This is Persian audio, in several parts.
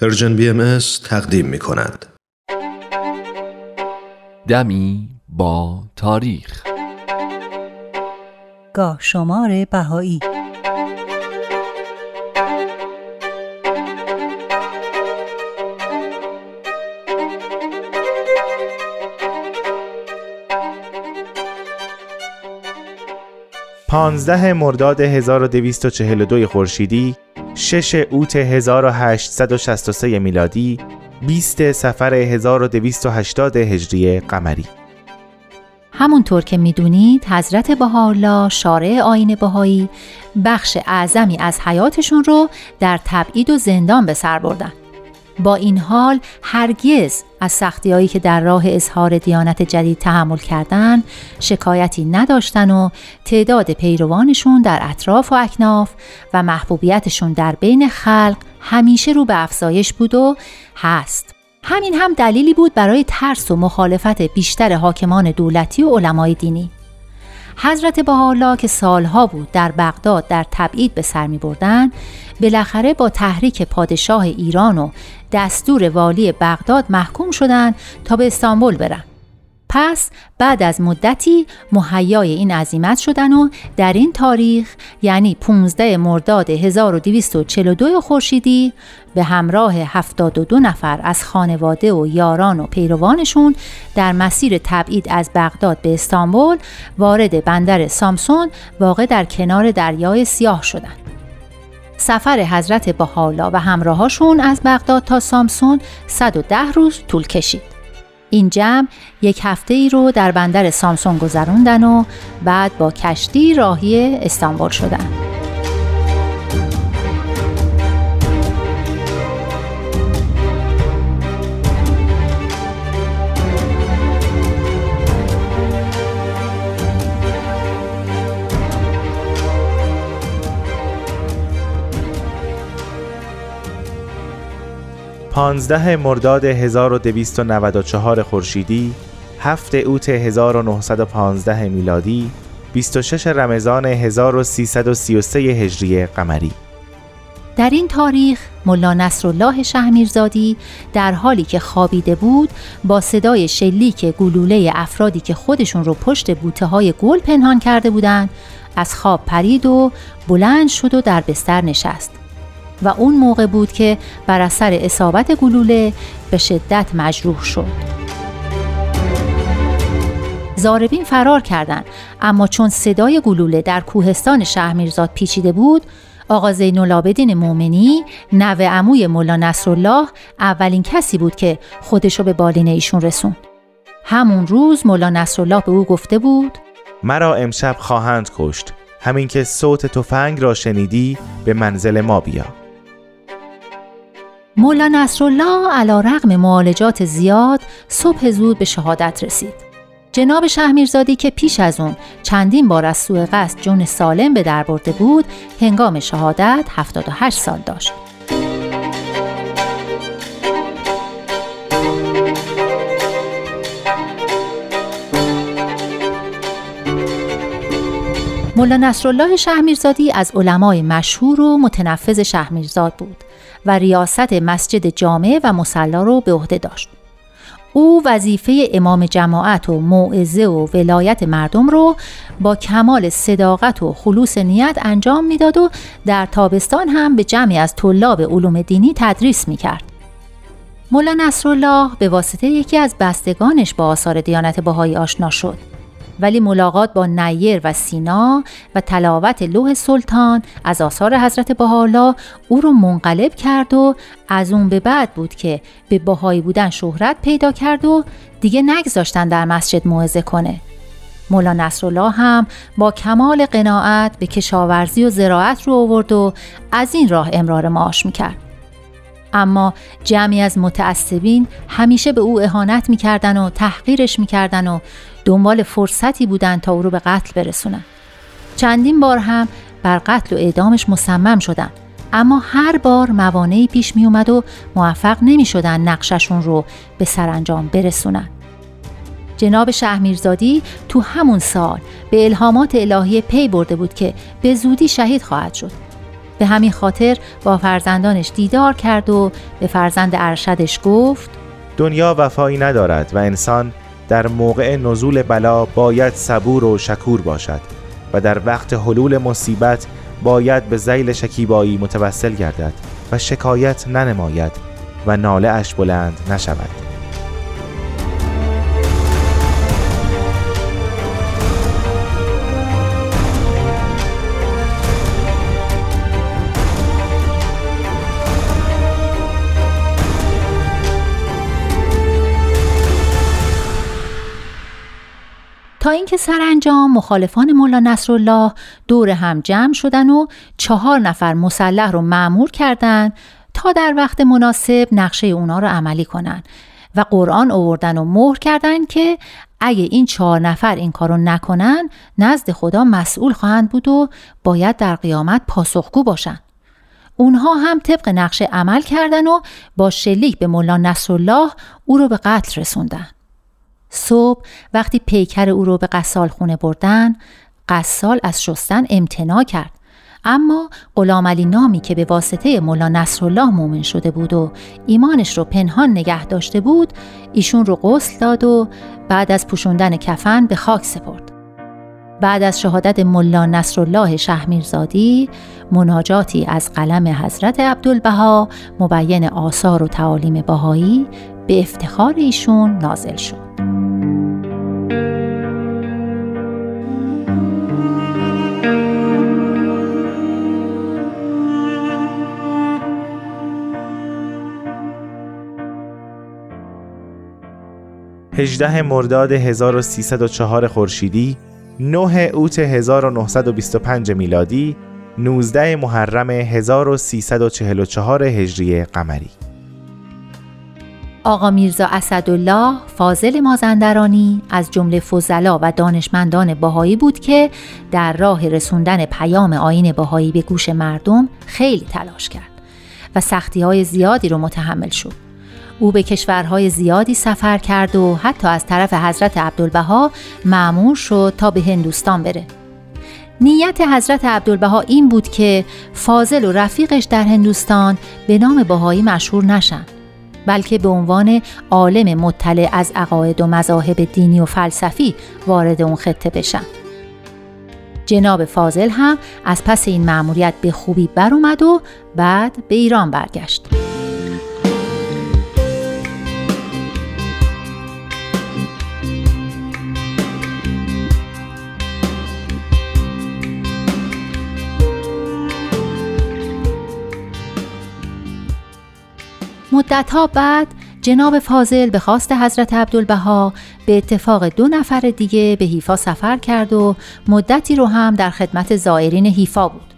پرژن BMS تقدیم می کند. دمی با تاریخ، گاه شمار بهایی. پانزده مرداد 1242 خورشیدی، 6 اوت 1863 میلادی، 20 صفر 1280 هجری قمری. همونطور که میدونید حضرت بهاءالله شارع آیین بهایی بخش اعظمی از حیاتشون رو در تبعید و زندان به سر بردن. با این حال هرگز از سختی‌هایی که در راه اظهار دیانت جدید تحمل کردند شکایتی نداشتن و تعداد پیروانشون در اطراف و اکناف و محبوبیتشون در بین خلق همیشه رو به افزایش بود و هست. همین هم دلیلی بود برای ترس و مخالفت بیشتر حاکمان دولتی و علمای دینی. حضرت بهاءالله که سالها بود در بغداد در تبعید به سر می بردن، بالاخره با تحریک پادشاه ایران و دستور والی بغداد محکوم شدند تا به استانبول برن. پس بعد از مدتی مهیای این عزیمت شدن و در این تاریخ، یعنی 15 مرداد 1242 خورشیدی، به همراه 72 نفر از خانواده و یاران و پیروانشون در مسیر تبعید از بغداد به استانبول وارد بندر سامسون واقع در کنار دریای سیاه شدند. سفر حضرت بهاءالله و همراهاشون از بغداد تا سامسون 110 روز طول کشید. این جمع یک هفته ای رو در بندر سامسون گذروندن و بعد با کشتی راهی استانبول شدن. پانزده مرداد 1294 خورشیدی، 7 اوت 1915 میلادی، 26 رمضان 1333 هجری قمری. در این تاریخ ملا نصرالله شهمیرزادی در حالی که خوابیده بود با صدای شلیک گلوله افرادی که خودشون رو پشت بوته‌های گل پنهان کرده بودند از خواب پرید و بلند شد و در بستر نشست. و اون موقع بود که بر اثر اصابت گلوله به شدت مجروح شد. ضاربین فرار کردند، اما چون صدای گلوله در کوهستان شهمیرزاد پیچیده بود، آقا زین العابدین مومنی، نوه عموی مولا نصرالله، اولین کسی بود که خودشو به بالین ایشون رسوند. همون روز مولا نصرالله به او گفته بود: مرا امشب خواهند کشت، همین که صوت تفنگ را شنیدی به منزل ما بیا. مولا نصرالله علیرغم معالجات زیاد صبح زود به شهادت رسید. جناب شهمیرزادی که پیش از اون چندین بار از سوء قصد جون سالم به در برده بود، هنگام شهادت 78 سال داشت. مولا نصرالله شهمیرزادی از علمای مشهور و متنفذ شهمیرزاد بود و ریاست مسجد جامع و مصلی رو به عهده داشت. او وظیفه امام جماعت و موعظه و ولایت مردم رو با کمال صداقت و خلوص نیت انجام میداد و در تابستان هم به جمعی از طلاب علوم دینی تدریس میکرد. مولا نصرالله به واسطه یکی از بستگانش با آثار دیانت بهایی آشنا شد، ولی ملاقات با نیر و سینا و تلاوت لوح سلطان از آثار حضرت بهاءالله او رو منقلب کرد و از اون به بعد بود که به بهایی بودن شهرت پیدا کرد و دیگه نگذاشتن در مسجد موعظه کنه. مولا نصرالله هم با کمال قناعت به کشاورزی و زراعت رو آورد و از این راه امرار معاش میکرد. اما جمعی از متعصبین همیشه به او اهانت میکردن و تحقیرش میکردن و دنبال فرصتی بودن تا او رو به قتل برسونن. چندین بار هم بر قتل و اعدامش مصمم شدن، اما هر بار موانعی پیش می اومد و موفق نمی شدن نقششون رو به سرانجام برسونن. جناب شهمیرزادی تو همون سال به الهامات الهی پی برده بود که به زودی شهید خواهد شد. به همین خاطر با فرزندانش دیدار کرد و به فرزند ارشدش گفت: دنیا وفایی ندارد و انسان در موقع نزول بلا باید صبور و شکور باشد و در وقت حلول مصیبت باید به ذیل شکیبایی متوسل گردد و شکایت ننماید و ناله اش بلند نشود. تا اینکه سرانجام مخالفان مولا نصرالله دور هم جمع شدن و 4 نفر مسلح رو مأمور کردند تا در وقت مناسب نقشه اونا رو عملی کنن و قرآن آوردن و مهر کردن که اگه این 4 نفر این کارو نکنن نزد خدا مسئول خواهند بود و باید در قیامت پاسخگو باشن. اونها هم طبق نقشه عمل کردن و با شلیک به مولا نصرالله او رو به قتل رسوندن. صبح وقتی پیکر او رو به قصال خونه بردن، قصال از شستن امتناع کرد، اما غلامعلی نامی که به واسطه مولا نصرالله مومن شده بود و ایمانش رو پنهان نگه داشته بود، ایشون رو غسل داد و بعد از پوشوندن کفن به خاک سپرد. بعد از شهادت ملا نصرالله شهمیرزادی، مناجاتی از قلم حضرت عبدالبها مبین آثار و تعالیم بهایی به افتخار ایشون نازل شد. هجده مرداد 1304 خورشیدی، 9 اوت 1925 میلادی، 19 محرم 1344 هجری قمری. آقا میرزا اسدالله فاضل مازندرانی از جمله فضلا و دانشمندان بهایی بود که در راه رسوندن پیام آیین بهایی به گوش مردم خیلی تلاش کرد و سختی‌های زیادی رو متحمل شد. او به کشورهای زیادی سفر کرد و حتی از طرف حضرت عبدالبها مأمور شد تا به هندوستان بره. نیت حضرت عبدالبها این بود که فاضل و رفیقش در هندوستان به نام بهایی مشهور نشن، بلکه به عنوان عالم مطلع از عقاید و مذاهب دینی و فلسفی وارد اون خطه بشن. جناب فاضل هم از پس این مأموریت به خوبی بر اومد و بعد به ایران برگشت. مدت‌ها بعد جناب فاضل به خواست حضرت عبدالبها به اتفاق 2 نفر دیگه به حیفا سفر کرد و مدتی رو هم در خدمت زائرین حیفا بود.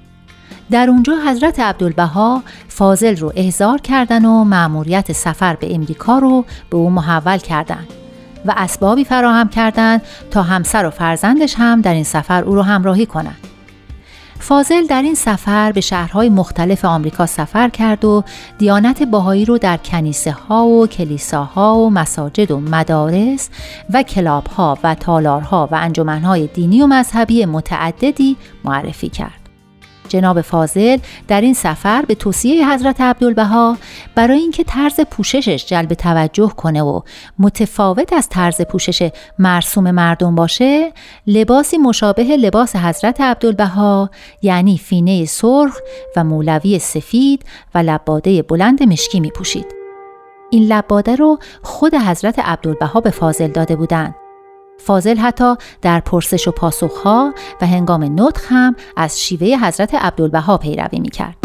در اونجا حضرت عبدالبها فاضل رو احضار کردن و مأموریت سفر به امریکا رو به او محول کردن و اسبابی فراهم کردن تا همسر و فرزندش هم در این سفر او رو همراهی کنن. فاضل در این سفر به شهرهای مختلف آمریکا سفر کرد و دیانت بهایی رو در کنیسه ها و کلیساها و مساجد و مدارس و کلاب ها و تالارها و انجمنهای دینی و مذهبی متعددی معرفی کرد. جناب فاضل در این سفر به توصیه حضرت عبدالبها برای اینکه طرز پوششش جلب توجه کنه و متفاوت از طرز پوشش مرسوم مردم باشه، لباسی مشابه لباس حضرت عبدالبها یعنی فینه سرخ و مولوی سفید و لباده بلند مشکی می پوشید. این لباده رو خود حضرت عبدالبها به فاضل داده بودند. فاضل حتی در پرسش و پاسخها و هنگام نطق هم از شیوه حضرت عبدالبها پیروی می‌کرد.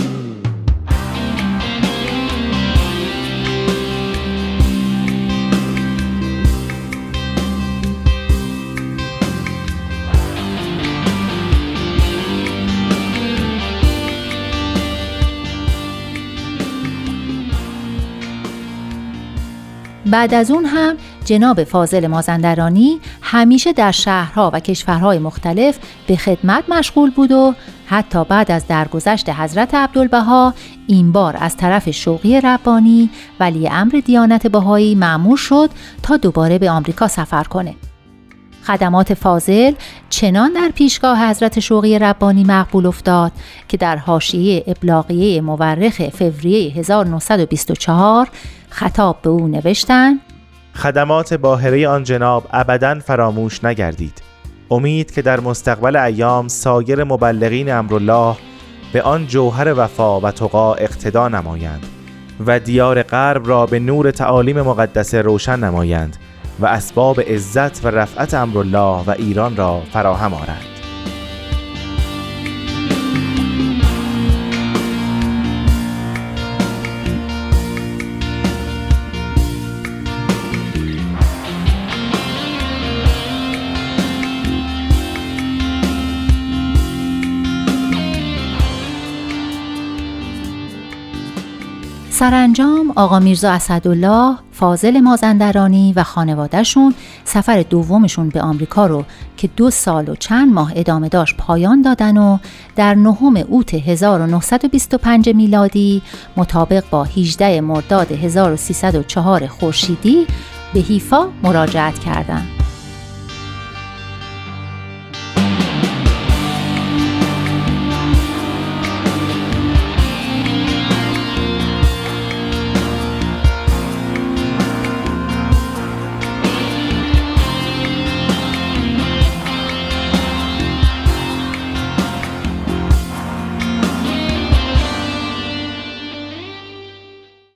بعد از اون هم جناب فاضل مازندرانی همیشه در شهرها و کشورهای مختلف به خدمت مشغول بود و حتی بعد از درگذشت حضرت عبدالبها این بار از طرف شوقی ربانی ولی امر دیانت بهایی مأمور شد تا دوباره به آمریکا سفر کنه. خدمات فاضل چنان در پیشگاه حضرت شوقی ربانی مقبول افتاد که در حاشیه ابلاغیه مورخ فوریه 1924 خطاب به او نوشتند: خدمات باهره آن جناب ابداً فراموش نگردید. امید که در مستقبل ایام سایر مبلغین امرالله به آن جوهر وفا و تقا اقتدا نمایند و دیار غرب را به نور تعالیم مقدس روشن نمایند و اسباب عزت و رفعت امرالله و ایران را فراهم آورند. سرانجام آقا میرزا اسدالله فاضل مازندرانی و خانوادهشون سفر دومشون به آمریکا رو که 2 سال و چند ماه ادامه داشت پایان دادن و در 9 اوت 1925 میلادی مطابق با 18 مرداد 1304 خورشیدی به حیفا مراجعت کردند.